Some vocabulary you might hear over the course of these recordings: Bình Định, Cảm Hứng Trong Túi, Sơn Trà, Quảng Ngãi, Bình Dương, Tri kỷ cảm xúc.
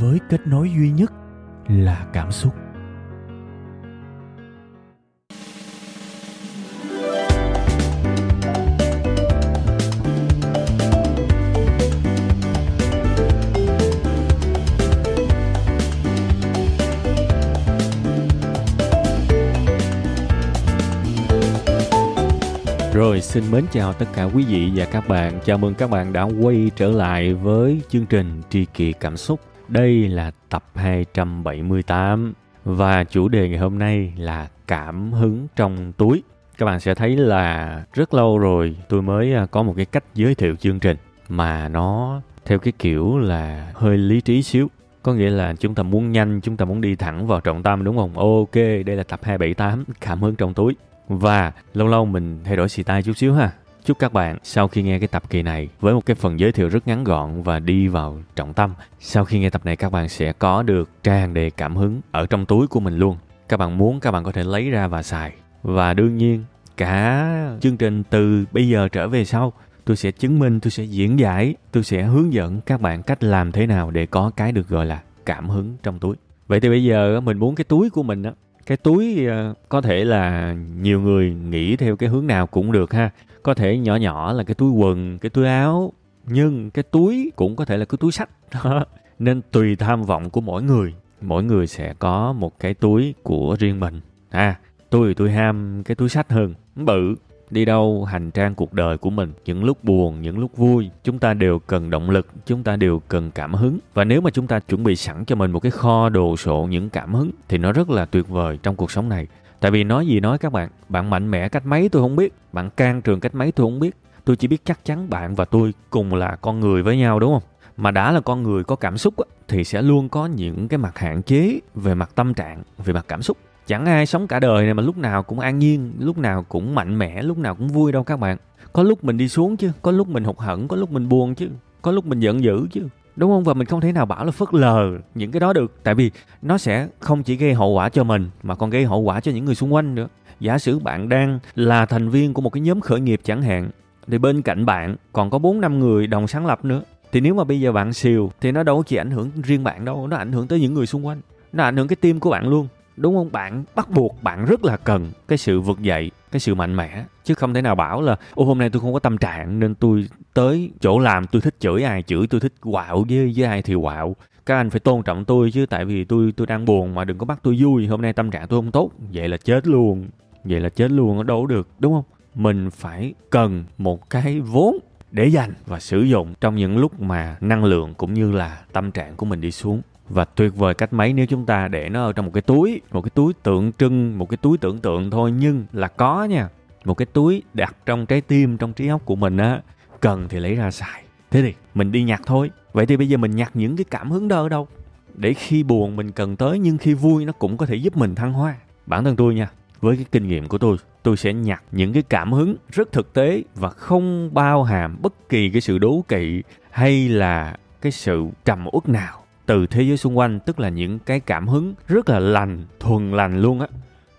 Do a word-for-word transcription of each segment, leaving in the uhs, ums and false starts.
với kết nối duy nhất là cảm xúc. Rồi, xin mến chào tất cả quý vị và các bạn. Chào mừng các bạn đã quay trở lại với chương trình Tri kỷ cảm xúc. Đây là tập hai trăm bảy mươi tám và chủ đề ngày hôm nay là cảm hứng trong túi. Các bạn sẽ thấy là rất lâu rồi tôi mới có một cái cách giới thiệu chương trình mà nó theo cái kiểu là hơi lý trí xíu. Có nghĩa là chúng ta muốn nhanh, chúng ta muốn đi thẳng vào trọng tâm, đúng không? Ok, đây là tập hai trăm bảy mươi tám, cảm hứng trong túi. Và lâu lâu mình thay đổi style chút xíu ha. Chúc các bạn sau khi nghe cái tập kỳ này với một cái phần giới thiệu rất ngắn gọn và đi vào trọng tâm, sau khi nghe tập này các bạn sẽ có được tràn đầy cảm hứng ở trong túi của mình luôn. Các bạn muốn các bạn có thể lấy ra và xài. Và đương nhiên cả chương trình từ bây giờ trở về sau, tôi sẽ chứng minh, tôi sẽ diễn giải, tôi sẽ hướng dẫn các bạn cách làm thế nào để có cái được gọi là cảm hứng trong túi. Vậy thì bây giờ mình muốn cái túi của mình á, cái túi có thể là nhiều người nghĩ theo cái hướng nào cũng được ha. Có thể nhỏ nhỏ là cái túi quần, cái túi áo. Nhưng cái túi cũng có thể là cái túi sách. Nên tùy tham vọng của mỗi người. Mỗi người sẽ có một cái túi của riêng mình. À, tôi tôi ham cái túi sách hơn. Bự. Đi đâu hành trang cuộc đời của mình. Những lúc buồn, những lúc vui. Chúng ta đều cần động lực. Chúng ta đều cần cảm hứng. Và nếu mà chúng ta chuẩn bị sẵn cho mình một cái kho đồ sộ những cảm hứng thì nó rất là tuyệt vời trong cuộc sống này. Tại vì nói gì nói các bạn, bạn mạnh mẽ cách mấy tôi không biết, bạn can trường cách mấy tôi không biết. Tôi chỉ biết chắc chắn bạn và tôi cùng là con người với nhau, đúng không? Mà đã là con người có cảm xúc á, thì sẽ luôn có những cái mặt hạn chế về mặt tâm trạng, về mặt cảm xúc. Chẳng ai sống cả đời này mà lúc nào cũng an nhiên, lúc nào cũng mạnh mẽ, lúc nào cũng vui đâu các bạn. Có lúc mình đi xuống chứ, có lúc mình hụt hẫng, có lúc mình buồn chứ, có lúc mình giận dữ chứ. Đúng không? Và mình không thể nào bảo là phớt lờ những cái đó được. Tại vì nó sẽ không chỉ gây hậu quả cho mình mà còn gây hậu quả cho những người xung quanh nữa. Giả sử bạn đang là thành viên của một cái nhóm khởi nghiệp chẳng hạn, thì bên cạnh bạn còn có bốn năm người đồng sáng lập nữa. Thì nếu mà bây giờ bạn xìu thì nó đâu chỉ ảnh hưởng riêng bạn đâu, nó ảnh hưởng tới những người xung quanh. Nó ảnh hưởng cái team của bạn luôn. Đúng không? Bạn bắt buộc, bạn rất là cần cái sự vực dậy, cái sự mạnh mẽ. Chứ không thể nào bảo là ô hôm nay tôi không có tâm trạng nên tôi tới chỗ làm tôi thích chửi ai chửi, tôi thích quạo với, với ai thì quạo. Các anh phải tôn trọng tôi chứ, tại vì tôi tôi đang buồn mà đừng có bắt tôi vui. Hôm nay tâm trạng tôi không tốt. Vậy là chết luôn. Vậy là chết luôn, đâu được. Đúng không? Mình phải cần một cái vốn để dành và sử dụng trong những lúc mà năng lượng cũng như là tâm trạng của mình đi xuống. Và tuyệt vời cách mấy nếu chúng ta để nó ở trong một cái túi, một cái túi tượng trưng, một cái túi tưởng tượng thôi nhưng là có nha. Một cái túi đặt trong trái tim, trong trí óc của mình á, cần thì lấy ra xài. Thế thì mình đi nhặt thôi. Vậy thì bây giờ mình nhặt những cái cảm hứng đó ở đâu? Để khi buồn mình cần tới nhưng khi vui nó cũng có thể giúp mình thăng hoa. Bản thân tôi nha, với cái kinh nghiệm của tôi, tôi sẽ nhặt những cái cảm hứng rất thực tế và không bao hàm bất kỳ cái sự đố kỵ hay là cái sự trầm uất nào từ thế giới xung quanh, tức là những cái cảm hứng rất là lành, thuần lành luôn á.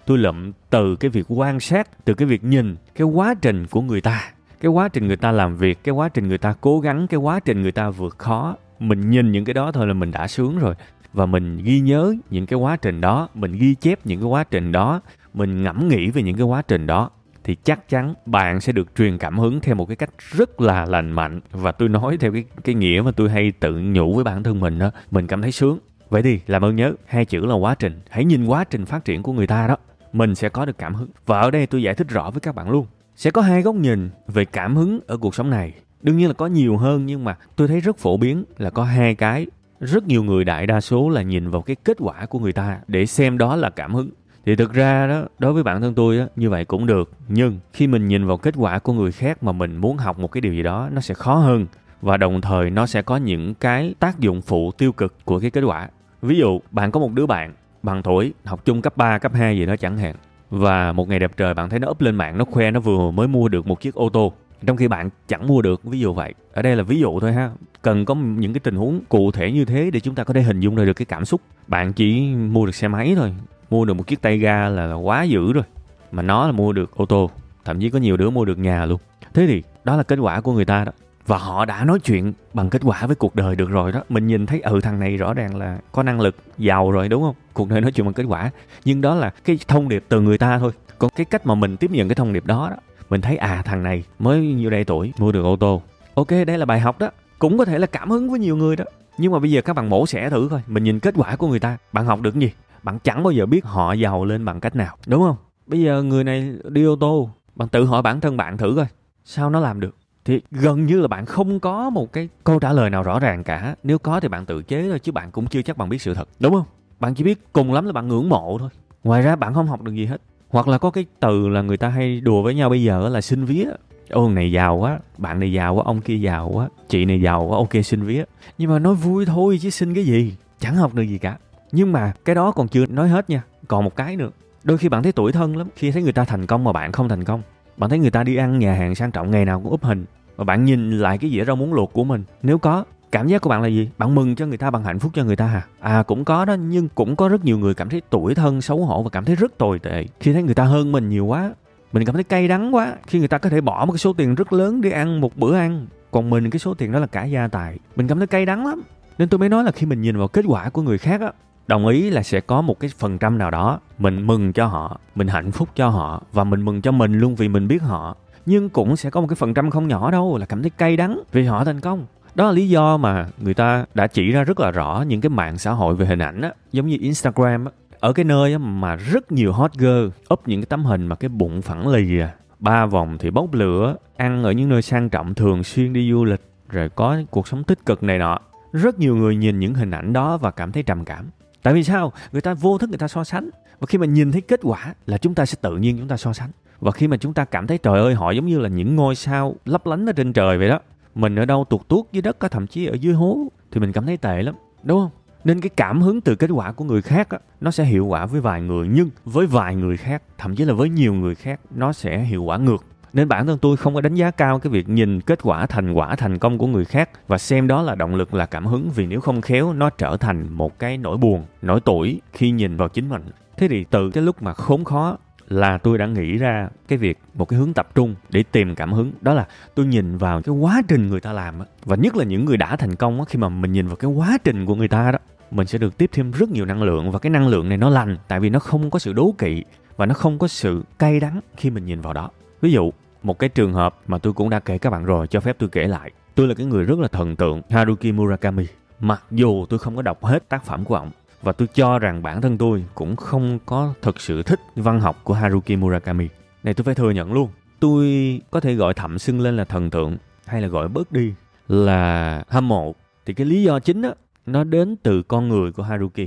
Tôi lượm từ cái việc quan sát, từ cái việc nhìn, cái quá trình của người ta, cái quá trình người ta làm việc, cái quá trình người ta cố gắng, cái quá trình người ta vượt khó. Mình nhìn những cái đó thôi là mình đã sướng rồi. Và mình ghi nhớ những cái quá trình đó, mình ghi chép những cái quá trình đó, mình ngẫm nghĩ về những cái quá trình đó. Thì chắc chắn bạn sẽ được truyền cảm hứng theo một cái cách rất là lành mạnh. Và tôi nói theo cái, cái nghĩa mà tôi hay tự nhủ với bản thân mình đó. Mình cảm thấy sướng. Vậy thì làm ơn nhớ, hai chữ là quá trình. Hãy nhìn quá trình phát triển của người ta đó. Mình sẽ có được cảm hứng. Và ở đây tôi giải thích rõ với các bạn luôn. Sẽ có hai góc nhìn về cảm hứng ở cuộc sống này. Đương nhiên là có nhiều hơn nhưng mà tôi thấy rất phổ biến là có hai cái. Rất nhiều người đại đa số là nhìn vào cái kết quả của người ta để xem đó là cảm hứng. Thì thực ra đó, đối với bản thân tôi đó, như vậy cũng được. Nhưng khi mình nhìn vào kết quả của người khác mà mình muốn học một cái điều gì đó, nó sẽ khó hơn. Và đồng thời nó sẽ có những cái tác dụng phụ tiêu cực của cái kết quả. Ví dụ bạn có một đứa bạn bằng tuổi, học chung cấp ba, cấp hai gì đó chẳng hạn, và một ngày đẹp trời bạn thấy nó up lên mạng, nó khoe nó vừa mới mua được một chiếc ô tô trong khi bạn chẳng mua được, ví dụ vậy. Ở đây là ví dụ thôi ha, cần có những cái tình huống cụ thể như thế để chúng ta có thể hình dung ra được cái cảm xúc. Bạn chỉ mua được xe máy thôi, mua được một chiếc tay ga là, là quá dữ rồi, mà nó là mua được ô tô, thậm chí có nhiều đứa mua được nhà luôn. Thế thì đó là kết quả của người ta đó, và họ đã nói chuyện bằng kết quả với cuộc đời được rồi đó. Mình nhìn thấy ừ thằng này rõ ràng là có năng lực, giàu rồi đúng không, cuộc đời nói chuyện bằng kết quả. Nhưng đó là cái thông điệp từ người ta thôi, còn cái cách mà mình tiếp nhận cái thông điệp đó đó, mình thấy à thằng này mới nhiêu đây tuổi mua được ô tô, ok đây là bài học đó, cũng có thể là cảm hứng với nhiều người đó. Nhưng mà bây giờ các bạn mổ xẻ thử coi, mình nhìn kết quả của người ta, bạn học được gì? Bạn chẳng bao giờ biết họ giàu lên bằng cách nào, đúng không? Bây giờ người này đi ô tô, bạn tự hỏi bản thân bạn thử coi, sao nó làm được? Thì gần như là bạn không có một cái câu trả lời nào rõ ràng cả. Nếu có thì bạn tự chế thôi, chứ bạn cũng chưa chắc bạn biết sự thật, đúng không? Bạn chỉ biết cùng lắm là bạn ngưỡng mộ thôi, ngoài ra bạn không học được gì hết. Hoặc là có cái từ là người ta hay đùa với nhau bây giờ là xin vía. Ông này giàu quá, bạn này giàu quá, ông kia giàu quá, chị này giàu quá, ok xin vía. Nhưng mà nói vui thôi chứ xin cái gì, chẳng học được gì cả. Nhưng mà cái đó còn chưa nói hết nha, còn một cái nữa. Đôi khi bạn thấy tủi thân lắm khi thấy người ta thành công mà bạn không thành công. Bạn thấy người ta đi ăn nhà hàng sang trọng, ngày nào cũng úp hình, và bạn nhìn lại cái dĩa rau muống luộc của mình, nếu có, cảm giác của bạn là gì? Bạn mừng cho người ta, bạn hạnh phúc cho người ta hả? À cũng có đó, nhưng cũng có rất nhiều người cảm thấy tủi thân, xấu hổ và cảm thấy rất tồi tệ khi thấy người ta hơn mình nhiều quá. Mình cảm thấy cay đắng quá khi người ta có thể bỏ một cái số tiền rất lớn để ăn một bữa ăn, còn mình cái số tiền đó là cả gia tài. Mình cảm thấy cay đắng lắm. Nên tôi mới nói là khi mình nhìn vào kết quả của người khác á, đồng ý là sẽ có một cái phần trăm nào đó mình mừng cho họ, mình hạnh phúc cho họ và mình mừng cho mình luôn vì mình biết họ. Nhưng cũng sẽ có một cái phần trăm không nhỏ đâu là cảm thấy cay đắng vì họ thành công. Đó là lý do mà người ta đã chỉ ra rất là rõ những cái mạng xã hội về hình ảnh á, giống như Instagram á, ở cái nơi á mà rất nhiều hot girl up những cái tấm hình mà cái bụng phẳng lì à, ba vòng thì bốc lửa, ăn ở những nơi sang trọng thường xuyên, đi du lịch, rồi có cuộc sống tích cực này nọ. Rất nhiều người nhìn những hình ảnh đó và cảm thấy trầm cảm. Tại vì sao? Người ta vô thức người ta so sánh. Và khi mà nhìn thấy kết quả là chúng ta sẽ tự nhiên chúng ta so sánh. Và khi mà chúng ta cảm thấy trời ơi họ giống như là những ngôi sao lấp lánh ở trên trời vậy đó, mình ở đâu tuột tuốt dưới đất, thậm chí ở dưới hố, thì mình cảm thấy tệ lắm, đúng không? Nên cái cảm hứng từ kết quả của người khác á, nó sẽ hiệu quả với vài người, nhưng với vài người khác, thậm chí là với nhiều người khác, nó sẽ hiệu quả ngược. Nên bản thân tôi không có đánh giá cao cái việc nhìn kết quả, thành quả, thành công của người khác và xem đó là động lực, là cảm hứng, vì nếu không khéo nó trở thành một cái nỗi buồn, nỗi tủi khi nhìn vào chính mình. Thế thì từ cái lúc mà khốn khó là tôi đã nghĩ ra cái việc, một cái hướng tập trung để tìm cảm hứng, đó là tôi nhìn vào cái quá trình người ta làm. Và nhất là những người đã thành công, khi mà mình nhìn vào cái quá trình của người ta đó, mình sẽ được tiếp thêm rất nhiều năng lượng. Và cái năng lượng này nó lành, tại vì nó không có sự đố kỵ và nó không có sự cay đắng khi mình nhìn vào đó. Ví dụ, một cái trường hợp mà tôi cũng đã kể các bạn rồi, cho phép tôi kể lại. Tôi là cái người rất là thần tượng Haruki Murakami. Mặc dù tôi không có đọc hết tác phẩm của ông, và tôi cho rằng bản thân tôi cũng không có thực sự thích văn học của Haruki Murakami. Này tôi phải thừa nhận luôn, tôi có thể gọi thậm xưng lên là thần tượng, hay là gọi bớt đi là hâm mộ. Thì cái lý do chính đó, nó đến từ con người của Haruki.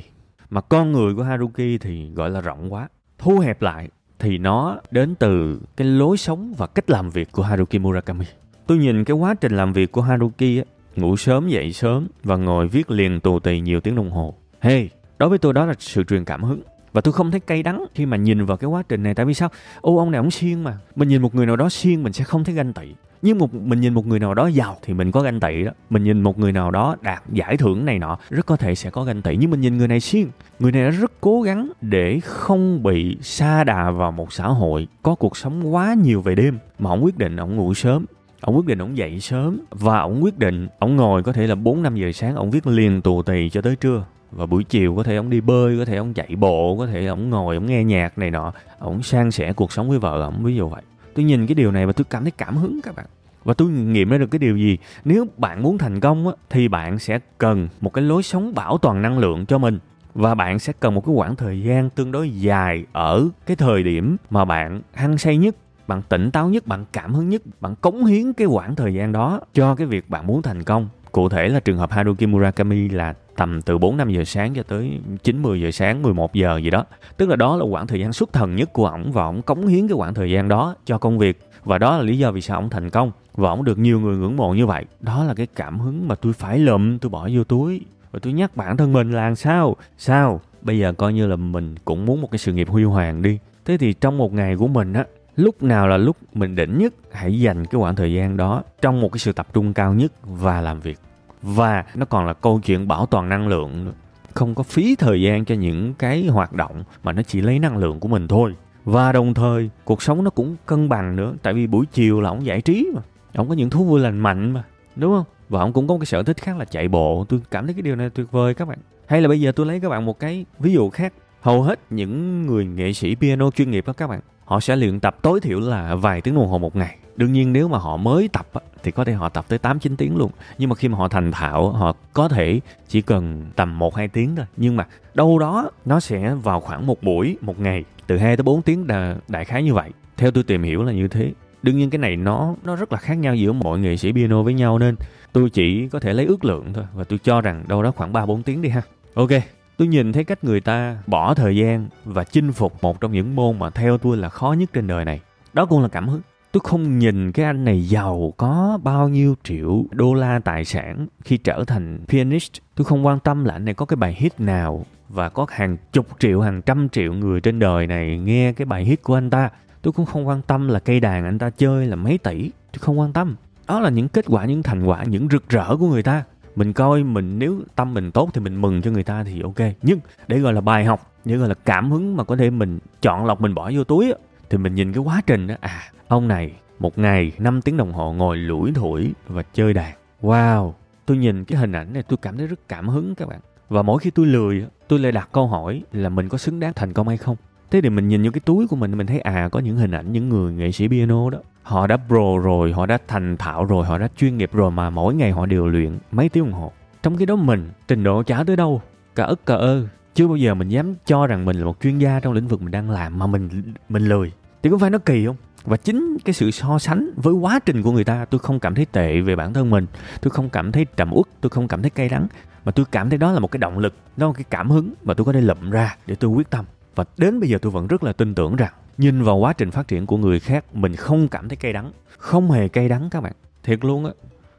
Mà con người của Haruki thì gọi là rộng quá. Thu hẹp lại thì nó đến từ cái lối sống và cách làm việc của Haruki Murakami. Tôi nhìn cái quá trình làm việc của Haruki á, ngủ sớm dậy sớm và ngồi viết liền tù tì nhiều tiếng đồng hồ. Hey, đối với tôi đó là sự truyền cảm hứng. Và tôi không thấy cay đắng khi mà nhìn vào cái quá trình này. Tại vì sao? Ô ông này ông siêng mà. Mình nhìn một người nào đó siêng mình sẽ không thấy ganh tị. Nhưng một, mình nhìn một người nào đó giàu thì mình có ganh tị đó. Mình nhìn một người nào đó đạt giải thưởng này nọ, rất có thể sẽ có ganh tị. Nhưng mình nhìn người này siêng, người này đã rất cố gắng để không bị sa đà vào một xã hội có cuộc sống quá nhiều về đêm. Mà ông quyết định ông ngủ sớm, ông quyết định ông dậy sớm, và ông quyết định ông ngồi có thể là bốn năm giờ sáng, ông viết liền tù tì cho tới trưa. Và buổi chiều có thể ông đi bơi, có thể ông chạy bộ, có thể ông ngồi, ông nghe nhạc này nọ, ông san sẻ cuộc sống với vợ ông, ví dụ vậy. Tôi nhìn cái điều này và tôi cảm thấy cảm hứng các bạn. Và tôi nghiệm ra được cái điều gì? Nếu bạn muốn thành công á, thì bạn sẽ cần một cái lối sống bảo toàn năng lượng cho mình. Và bạn sẽ cần một cái khoảng thời gian tương đối dài ở cái thời điểm mà bạn hăng say nhất, bạn tỉnh táo nhất, bạn cảm hứng nhất. Bạn cống hiến cái khoảng thời gian đó cho cái việc bạn muốn thành công. Cụ thể là trường hợp Haruki Murakami là tầm từ bốn năm giờ sáng cho tới chín mười giờ sáng, mười một giờ gì đó. Tức là đó là khoảng thời gian xuất thần nhất của ổng, và ổng cống hiến cái khoảng thời gian đó cho công việc. Và đó là lý do vì sao ổng thành công và ổng được nhiều người ngưỡng mộ như vậy. Đó là cái cảm hứng mà tôi phải lượm, tôi bỏ vô túi. Rồi tôi nhắc bản thân mình là sao? Sao? Bây giờ coi như là mình cũng muốn một cái sự nghiệp huy hoàng đi. Thế thì trong một ngày của mình á, lúc nào là lúc mình đỉnh nhất, hãy dành cái khoảng thời gian đó trong một cái sự tập trung cao nhất và làm việc. Và nó còn là câu chuyện bảo toàn năng lượng nữa. Không có phí thời gian cho những cái hoạt động mà nó chỉ lấy năng lượng của mình thôi. Và đồng thời cuộc sống nó cũng cân bằng nữa. Tại vì buổi chiều là ổng giải trí mà, ổng có những thú vui lành mạnh mà, đúng không? Và ổng cũng có một cái sở thích khác là chạy bộ. Tôi cảm thấy cái điều này tuyệt vời các bạn. Hay là bây giờ tôi lấy các bạn một cái ví dụ khác. Hầu hết những người nghệ sĩ piano chuyên nghiệp đó các bạn, họ sẽ luyện tập tối thiểu là vài tiếng đồng hồ một ngày. Đương nhiên nếu mà họ mới tập thì có thể họ tập tới tám chín tiếng luôn. Nhưng mà khi mà họ thành thạo, họ có thể chỉ cần tầm một hai tiếng thôi. Nhưng mà đâu đó nó sẽ vào khoảng một buổi, một ngày, từ hai tới bốn tiếng đại khái như vậy. Theo tôi tìm hiểu là như thế. Đương nhiên cái này nó nó rất là khác nhau giữa mọi nghệ sĩ piano với nhau, nên tôi chỉ có thể lấy ước lượng thôi. Và tôi cho rằng đâu đó khoảng ba bốn tiếng đi ha. Ok. Tôi nhìn thấy cách người ta bỏ thời gian và chinh phục một trong những môn mà theo tôi là khó nhất trên đời này. Đó cũng là cảm hứng. Tôi không nhìn cái anh này giàu có bao nhiêu triệu đô la tài sản khi trở thành pianist. Tôi không quan tâm là anh này có cái bài hit nào và có hàng chục triệu, hàng trăm triệu người trên đời này nghe cái bài hit của anh ta. Tôi cũng không quan tâm là cây đàn anh ta chơi là mấy tỷ. Tôi không quan tâm. Đó là những kết quả, những thành quả, những rực rỡ của người ta. Mình coi mình, nếu tâm mình tốt thì mình mừng cho người ta thì ok. Nhưng để gọi là bài học, để gọi là cảm hứng mà có thể mình chọn lọc, mình bỏ vô túi, thì mình nhìn cái quá trình đó. À, ông này một ngày năm tiếng đồng hồ ngồi lủi thủi và chơi đàn. Wow, tôi nhìn cái hình ảnh này tôi cảm thấy rất cảm hứng các bạn. Và mỗi khi tôi lười, tôi lại đặt câu hỏi là mình có xứng đáng thành công hay không. Thế thì mình nhìn vô cái túi của mình, mình thấy à, có những hình ảnh những người nghệ sĩ piano đó. Họ đã pro rồi, họ đã thành thạo rồi, họ đã chuyên nghiệp rồi mà mỗi ngày họ đều luyện mấy tiếng đồng hồ. Trong khi đó mình trình độ chả tới đâu, cả ức cả ơ. Chưa bao giờ mình dám cho rằng mình là một chuyên gia trong lĩnh vực mình đang làm mà mình mình lười. Thì có phải nó kỳ không? Và chính cái sự so sánh với quá trình của người ta, tôi không cảm thấy tệ về bản thân mình. Tôi không cảm thấy trầm uất, tôi không cảm thấy cay đắng. Mà tôi cảm thấy đó là một cái động lực, đó là một cái cảm hứng mà tôi có thể lụm ra để tôi quyết tâm. Và đến bây giờ tôi vẫn rất là tin tưởng rằng nhìn vào quá trình phát triển của người khác, mình không cảm thấy cay đắng. Không hề cay đắng các bạn. Thiệt luôn á.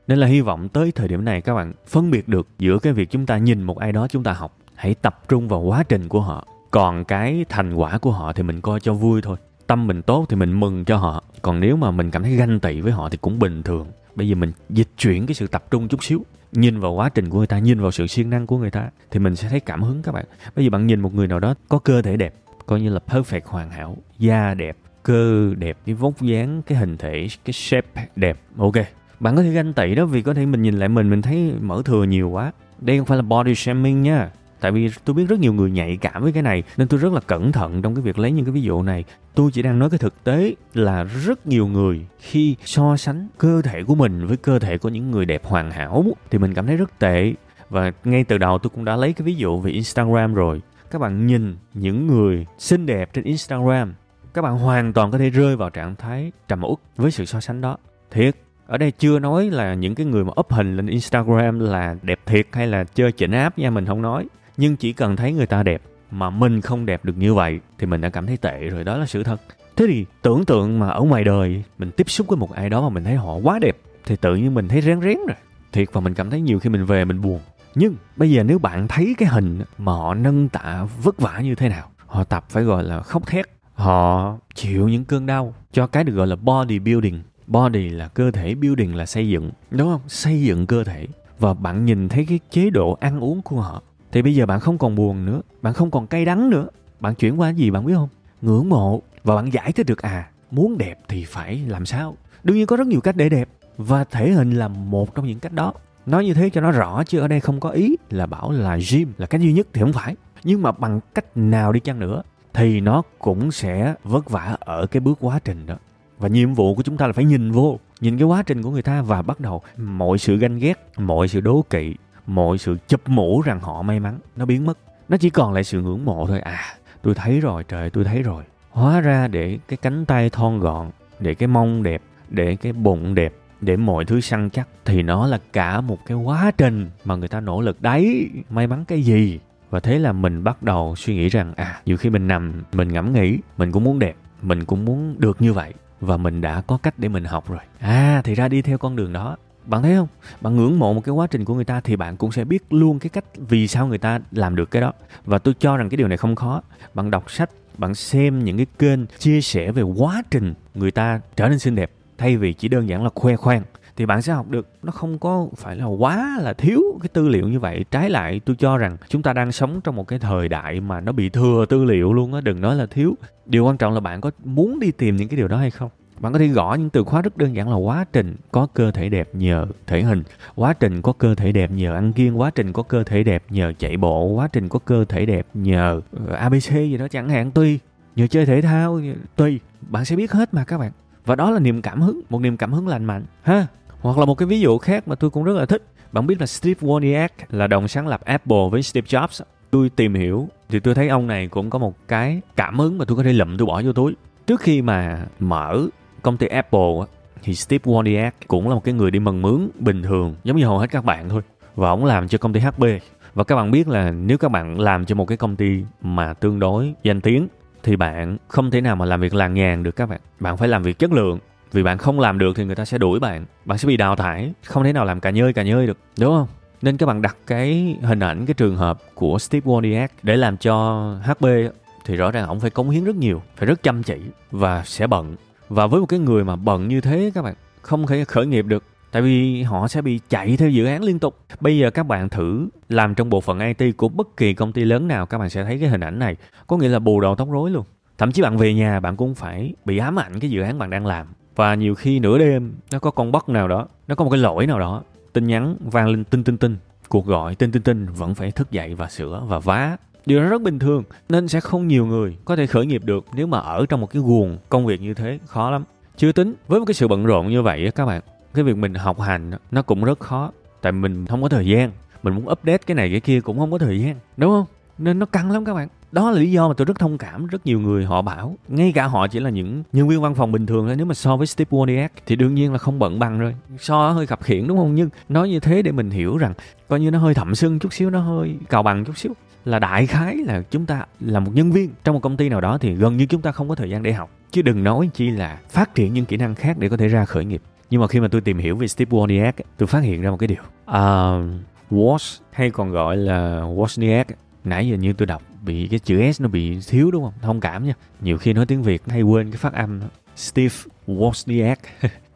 Nên là hy vọng tới thời điểm này các bạn phân biệt được giữa cái việc chúng ta nhìn một ai đó chúng ta học. Hãy tập trung vào quá trình của họ. Còn cái thành quả của họ thì mình coi cho vui thôi. Tâm mình tốt thì mình mừng cho họ. Còn nếu mà mình cảm thấy ganh tị với họ thì cũng bình thường. Bây giờ mình dịch chuyển cái sự tập trung chút xíu. Nhìn vào quá trình của người ta, nhìn vào sự siêng năng của người ta thì mình sẽ thấy cảm hứng các bạn. Bây giờ bạn nhìn một người nào đó có cơ thể đẹp, coi như là perfect, hoàn hảo, da đẹp, cơ đẹp, cái vóc dáng, cái hình thể, cái shape đẹp, ok. Bạn có thể ganh tị đó vì có thể mình nhìn lại mình, mình thấy mỡ thừa nhiều quá. Đây không phải là body shaming nha. Tại vì tôi biết rất nhiều người nhạy cảm với cái này nên tôi rất là cẩn thận trong cái việc lấy những cái ví dụ này. Tôi chỉ đang nói cái thực tế là rất nhiều người khi so sánh cơ thể của mình với cơ thể của những người đẹp hoàn hảo thì mình cảm thấy rất tệ. Và ngay từ đầu tôi cũng đã lấy cái ví dụ về Instagram rồi. Các bạn nhìn những người xinh đẹp trên Instagram, các bạn hoàn toàn có thể rơi vào trạng thái trầm uất với sự so sánh đó. Thiệt. Ở đây chưa nói là những cái người mà up hình lên Instagram là đẹp thiệt hay là chơi chỉnh áp nha, mình không nói. Nhưng chỉ cần thấy người ta đẹp mà mình không đẹp được như vậy thì mình đã cảm thấy tệ rồi, đó là sự thật. Thế thì tưởng tượng mà ở ngoài đời mình tiếp xúc với một ai đó mà mình thấy họ quá đẹp thì tự nhiên mình thấy rén rén rồi. Thiệt, và mình cảm thấy nhiều khi mình về mình buồn. Nhưng bây giờ nếu bạn thấy cái hình mà họ nâng tạ vất vả như thế nào, họ tập phải gọi là khóc thét, họ chịu những cơn đau cho cái được gọi là body building. Body là cơ thể, building là xây dựng, đúng không? Xây dựng cơ thể. Và bạn nhìn thấy cái chế độ ăn uống của họ thì bây giờ bạn không còn buồn nữa, bạn không còn cay đắng nữa. Bạn chuyển qua cái gì bạn biết không? Ngưỡng mộ. Và bạn giải thích được à, muốn đẹp thì phải làm sao? Đương nhiên có rất nhiều cách để đẹp và thể hình là một trong những cách đó. Nói như thế cho nó rõ chứ ở đây không có ý là bảo là gym là cách duy nhất thì không phải. Nhưng mà bằng cách nào đi chăng nữa thì nó cũng sẽ vất vả ở cái bước quá trình đó. Và nhiệm vụ của chúng ta là phải nhìn vô, nhìn cái quá trình của người ta và bắt đầu mọi sự ganh ghét, mọi sự đố kỵ, mọi sự chụp mũ rằng họ may mắn, nó biến mất. Nó chỉ còn lại sự ngưỡng mộ thôi. À, tôi thấy rồi, trời tôi thấy rồi. Hóa ra để cái cánh tay thon gọn, để cái mông đẹp, để cái bụng đẹp, để mọi thứ săn chắc thì nó là cả một cái quá trình mà người ta nỗ lực đấy. May mắn cái gì? Và thế là mình bắt đầu suy nghĩ rằng à, nhiều khi mình nằm, mình ngẫm nghĩ, mình cũng muốn đẹp, mình cũng muốn được như vậy. Và mình đã có cách để mình học rồi. À, thì ra đi theo con đường đó. Bạn thấy không? Bạn ngưỡng mộ một cái quá trình của người ta thì bạn cũng sẽ biết luôn cái cách vì sao người ta làm được cái đó. Và tôi cho rằng cái điều này không khó. Bạn đọc sách, bạn xem những cái kênh chia sẻ về quá trình người ta trở nên xinh đẹp thay vì chỉ đơn giản là khoe khoang, thì bạn sẽ học được. Nó không có phải là quá là thiếu cái tư liệu như vậy. Trái lại, tôi cho rằng chúng ta đang sống trong một cái thời đại mà nó bị thừa tư liệu luôn á, đừng nói là thiếu. Điều quan trọng là bạn có muốn đi tìm những cái điều đó hay không. Bạn có thể gõ những từ khóa rất đơn giản là quá trình có cơ thể đẹp nhờ thể hình, quá trình có cơ thể đẹp nhờ ăn kiêng, quá trình có cơ thể đẹp nhờ chạy bộ, quá trình có cơ thể đẹp nhờ a bê xê gì đó chẳng hạn, tuy nhờ chơi thể thao, tuy bạn sẽ biết hết mà các bạn. Và đó là niềm cảm hứng, một niềm cảm hứng lành mạnh ha. Hoặc là một cái ví dụ khác mà tôi cũng rất là thích. Bạn biết là Steve Wozniak là đồng sáng lập Apple với Steve Jobs. Tôi tìm hiểu thì tôi thấy ông này cũng có một cái cảm hứng mà tôi có thể lụm tôi bỏ vô túi. Trước khi mà mở công ty Apple thì Steve Wozniak cũng là một cái người đi mần mướn bình thường giống như hầu hết các bạn thôi. Và ông làm cho công ty hát pê. Và các bạn biết là nếu các bạn làm cho một cái công ty mà tương đối danh tiếng thì bạn không thể nào mà làm việc làng nhàng được các bạn. Bạn phải làm việc chất lượng. Vì bạn không làm được thì người ta sẽ đuổi bạn. Bạn sẽ bị đào thải. Không thể nào làm cà nhơi cà nhơi được. Đúng không? Nên các bạn đặt cái hình ảnh, cái trường hợp của Steve Wozniak để làm cho hát pê thì rõ ràng ông phải cống hiến rất nhiều. Phải rất chăm chỉ và sẽ bận. Và với một cái người mà bận như thế các bạn không thể khởi nghiệp được. Tại vì họ sẽ bị chạy theo dự án liên tục. Bây giờ các bạn thử làm trong bộ phận i tê của bất kỳ công ty lớn nào, các bạn sẽ thấy cái hình ảnh này. Có nghĩa là bù đầu tóc rối luôn. Thậm chí bạn về nhà bạn cũng phải bị ám ảnh cái dự án bạn đang làm. Và nhiều khi nửa đêm nó có con bug nào đó, nó có một cái lỗi nào đó, tin nhắn vang lên tin tin tin, cuộc gọi tin tin tin, vẫn phải thức dậy và sửa và vá. Điều đó rất bình thường, nên sẽ không nhiều người có thể khởi nghiệp được nếu mà ở trong một cái guồng công việc như thế, khó lắm. Chưa tính với một cái sự bận rộn như vậy các bạn, cái việc mình học hành nó cũng rất khó, tại mình không có thời gian, mình muốn update cái này cái kia cũng không có thời gian, đúng không? Nên nó căng lắm các bạn. Đó là lý do mà tôi rất thông cảm rất nhiều người họ bảo. Ngay cả họ chỉ là những nhân viên văn phòng bình thường thôi. Nếu mà so với Steve Wozniak thì đương nhiên là không bận bằng rồi. So hơi khập khiễng đúng không? Nhưng nói như thế để mình hiểu rằng coi như nó hơi thậm sưng chút xíu, nó hơi cào bằng chút xíu. Là đại khái là chúng ta là một nhân viên trong một công ty nào đó thì gần như chúng ta không có thời gian để học. Chứ đừng nói chi là phát triển những kỹ năng khác để có thể ra khởi nghiệp. Nhưng mà khi mà tôi tìm hiểu về Steve Wozniak, tôi phát hiện ra một cái điều. Uh, Woz hay còn gọi là Wozniak. Nãy giờ như tôi đọc bị cái chữ S nó bị thiếu đúng không? Thông cảm nha. Nhiều khi nói tiếng Việt hay quên cái phát âm. Steve Wozniak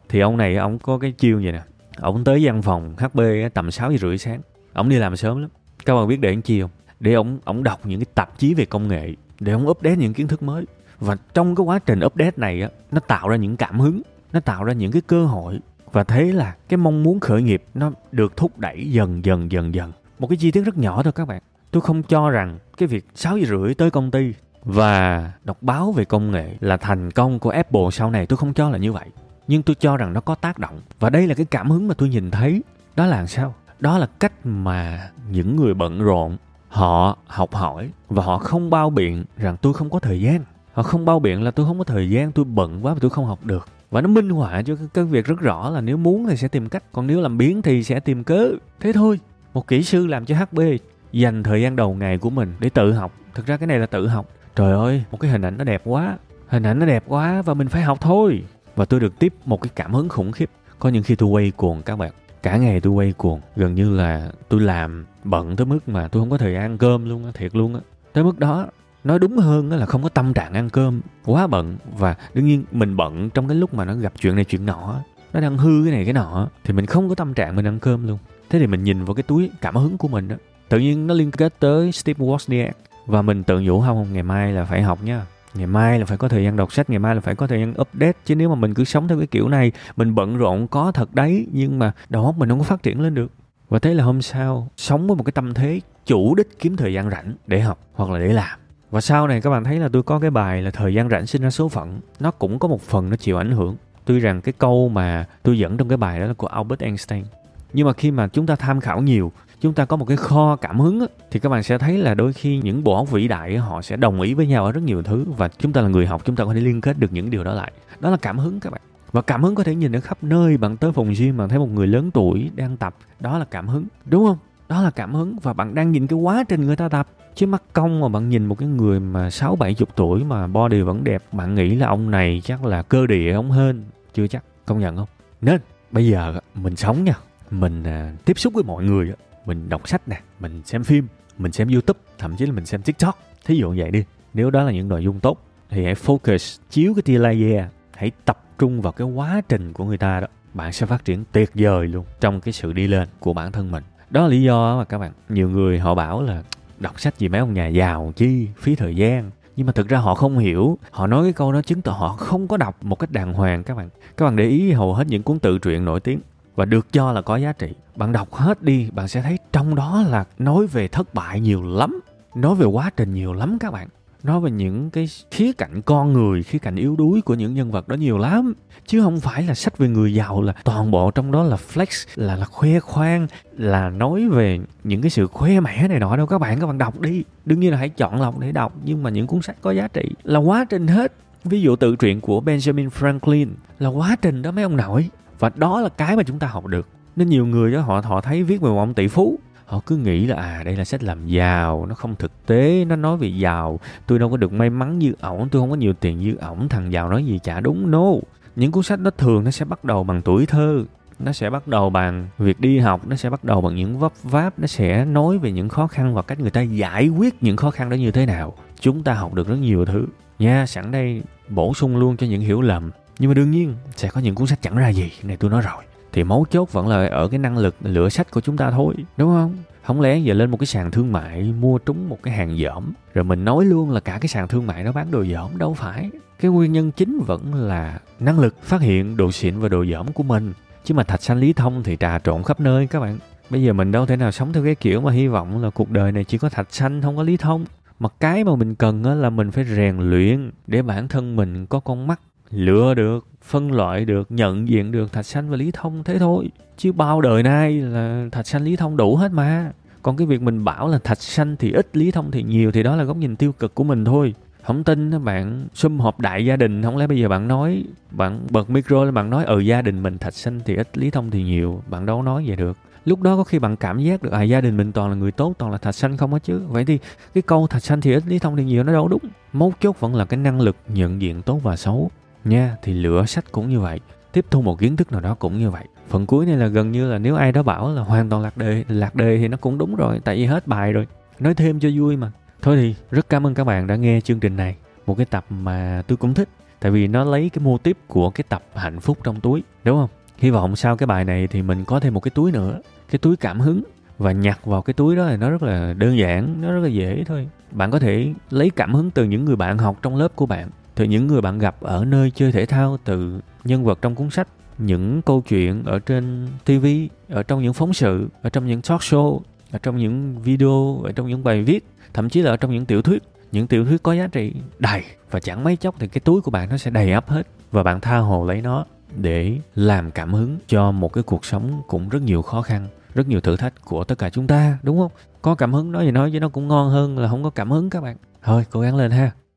thì ông này ông có cái chiêu vậy nè. Ông tới văn phòng hát pê tầm sáu giờ rưỡi sáng. Ông đi làm sớm lắm. Các bạn biết để làm chi không? Để ông ông đọc những cái tạp chí về công nghệ để ông update những kiến thức mới. Và trong cái quá trình update này á, nó tạo ra những cảm hứng, nó tạo ra những cái cơ hội, và thế là cái mong muốn khởi nghiệp nó được thúc đẩy dần dần dần dần. Một cái chi tiết rất nhỏ thôi các bạn. Tôi không cho rằng cái việc sáu giờ rưỡi tới công ty và đọc báo về công nghệ là thành công của Apple sau này. Tôi không cho là như vậy. Nhưng tôi cho rằng nó có tác động. Và đây là cái cảm hứng mà tôi nhìn thấy. Đó là sao? Đó là cách mà những người bận rộn họ học hỏi. Và họ không bao biện rằng tôi không có thời gian. Họ không bao biện là tôi không có thời gian, tôi bận quá và tôi không học được. Và nó minh họa cho cái việc rất rõ là nếu muốn thì sẽ tìm cách. Còn nếu làm biếng thì sẽ tìm cớ. Thế thôi. Một kỹ sư làm cho hát pê dành thời gian đầu ngày của mình để tự học. Thực ra cái này là tự học. Trời ơi, một cái hình ảnh nó đẹp quá. Hình ảnh nó đẹp quá và mình phải học thôi. Và tôi được tiếp một cái cảm hứng khủng khiếp. Có những khi tôi quay cuồng các bạn. Cả ngày tôi quay cuồng. Gần như là tôi làm bận tới mức mà tôi không có thời gian ăn cơm luôn á. Thiệt luôn á. Tới mức đó. Nói đúng hơn là không có tâm trạng ăn cơm. Quá bận. Và đương nhiên mình bận trong cái lúc mà nó gặp chuyện này chuyện nọ. Nó đang hư cái này cái nọ. Thì mình không có tâm trạng mình ăn cơm luôn. Thế thì mình nhìn vào cái túi cảm hứng của mình đó. Tự nhiên nó liên kết tới Steve Wozniak. Và mình tự nhủ không, ngày mai là phải học nha. Ngày mai là phải có thời gian đọc sách. Ngày mai là phải có thời gian update. Chứ nếu mà mình cứ sống theo cái kiểu này, mình bận rộn có thật đấy, nhưng mà đầu óc mình không có phát triển lên được. Và thế là hôm sau, sống với một cái tâm thế chủ đích kiếm thời gian rảnh để học hoặc là để làm. Và sau này các bạn thấy là tôi có cái bài là thời gian rảnh sinh ra số phận. Nó cũng có một phần nó chịu ảnh hưởng. Tuy rằng cái câu mà tôi dẫn trong cái bài đó là của Albert Einstein. Nhưng mà khi mà chúng ta tham khảo nhiều, chúng ta có một cái kho cảm hứng á, thì các bạn sẽ thấy là đôi khi những bộ óc vĩ đại họ sẽ đồng ý với nhau ở rất nhiều thứ. Và chúng ta là người học, chúng ta có thể liên kết được những điều đó lại. Đó là cảm hứng các bạn. Và cảm hứng có thể nhìn ở khắp nơi. Bạn tới phòng gym, bạn thấy một người lớn tuổi đang tập. Đó là cảm hứng, đúng không? Đó là cảm hứng. Và bạn đang nhìn cái quá trình người ta tập. Chứ mắc công mà bạn nhìn một cái người mà sáu, bảy mươi tuổi mà body vẫn đẹp, bạn nghĩ là ông này chắc là cơ địa, ông hên. Chưa chắc, công nhận không? Nên bây giờ mình sống nha, mình tiếp xúc với mọi người, mình đọc sách nè, mình xem phim, mình xem YouTube, thậm chí là mình xem TikTok, thí dụ vậy đi. Nếu đó là những nội dung tốt thì hãy focus, chiếu cái tia laser, hãy tập trung vào cái quá trình của người ta đó. Bạn sẽ phát triển tuyệt vời luôn trong cái sự đi lên của bản thân mình. Đó là lý do mà các bạn, nhiều người họ bảo là đọc sách gì mấy ông nhà giàu chi, phí thời gian. Nhưng mà thực ra họ không hiểu, họ nói cái câu đó chứng tỏ họ không có đọc một cách đàng hoàng các bạn. Các bạn để ý hầu hết những cuốn tự truyện nổi tiếng và được cho là có giá trị, bạn đọc hết đi, bạn sẽ thấy trong đó là nói về thất bại nhiều lắm, nói về quá trình nhiều lắm các bạn. Nói về những cái khía cạnh con người, khía cạnh yếu đuối của những nhân vật đó nhiều lắm. Chứ không phải là sách về người giàu là toàn bộ trong đó là flex, là, là khoe khoang, là nói về những cái sự khoe mẽ này nọ đâu các bạn. Các bạn đọc đi. Đương nhiên là hãy chọn lọc để đọc. Nhưng mà những cuốn sách có giá trị là quá trình hết. Ví dụ tự truyện của Benjamin Franklin là quá trình đó mấy ông nội. Và đó là cái mà chúng ta học được. Nên nhiều người đó họ, họ thấy viết về một ông tỷ phú, họ cứ nghĩ là à đây là sách làm giàu, nó không thực tế, nó nói về giàu. Tôi đâu có được may mắn như ổng, tôi không có nhiều tiền như ổng, thằng giàu nói gì chả đúng. No. Những cuốn sách nó thường nó sẽ bắt đầu bằng tuổi thơ, nó sẽ bắt đầu bằng việc đi học, nó sẽ bắt đầu bằng những vấp váp, nó sẽ nói về những khó khăn và cách người ta giải quyết những khó khăn đó như thế nào. Chúng ta học được rất nhiều thứ. Nha, sẵn đây bổ sung luôn cho những hiểu lầm. Nhưng mà đương nhiên sẽ có những cuốn sách chẳng ra gì, này tôi nói rồi. Thì mấu chốt vẫn là ở cái năng lực lựa sách của chúng ta thôi, đúng không? Không lẽ giờ lên một cái sàn thương mại mua trúng một cái hàng dởm, rồi mình nói luôn là cả cái sàn thương mại nó bán đồ dởm, đâu phải. Cái nguyên nhân chính vẫn là năng lực phát hiện đồ xịn và đồ dởm của mình. Chứ mà thạch sanh lý thông thì trà trộn khắp nơi các bạn. Bây giờ mình đâu thể nào sống theo cái kiểu mà hy vọng là cuộc đời này chỉ có thạch sanh không có lý thông. Mà cái mà mình cần là mình phải rèn luyện để bản thân mình có con mắt lựa được, phân loại được, nhận diện được thạch sanh và lý thông thế thôi. Chứ bao đời nay là thạch sanh lý thông đủ hết mà. Còn cái việc mình bảo là thạch sanh thì ít, lý thông thì nhiều, thì đó là góc nhìn tiêu cực của mình thôi. Không tin đó bạn, sum họp đại gia đình, không lẽ bây giờ bạn nói, bạn bật micro lên bạn nói ừ gia đình mình thạch sanh thì ít, lý thông thì nhiều. Bạn đâu nói vậy được. Lúc đó có khi bạn cảm giác được à gia đình mình toàn là người tốt, toàn là thạch sanh không hết chứ. Vậy thì cái câu thạch sanh thì ít, lý thông thì nhiều nó đâu đúng. Mấu chốt vẫn là cái năng lực nhận diện tốt và xấu. Nha, thì lựa sách cũng như vậy, tiếp thu một kiến thức nào đó cũng như vậy. Phần cuối này là gần như là nếu ai đó bảo là hoàn toàn lạc đề, lạc đề thì nó cũng đúng rồi, tại vì hết bài rồi. Nói thêm cho vui mà. Thôi thì rất cảm ơn các bạn đã nghe chương trình này, một cái tập mà tôi cũng thích, tại vì nó lấy cái mô típ của cái tập hạnh phúc trong túi, đúng không? Hy vọng sau cái bài này thì mình có thêm một cái túi nữa, cái túi cảm hứng, và nhặt vào cái túi đó thì nó rất là đơn giản, nó rất là dễ thôi. Bạn có thể lấy cảm hứng từ những người bạn học trong lớp của bạn, từ những người bạn gặp ở nơi chơi thể thao, từ nhân vật trong cuốn sách, những câu chuyện ở trên ti vi, ở trong những phóng sự, ở trong những talk show, ở trong những video, ở trong những bài viết, thậm chí là ở trong những tiểu thuyết. Những tiểu thuyết có giá trị đầy, và chẳng mấy chốc thì cái túi của bạn nó sẽ đầy ắp hết, và bạn tha hồ lấy nó để làm cảm hứng cho một cái cuộc sống cũng rất nhiều khó khăn, rất nhiều thử thách của tất cả chúng ta, đúng không? Có cảm hứng nói gì nói chứ nó cũng ngon hơn là không có cảm hứng các bạn. Thôi cố gắng lên ha.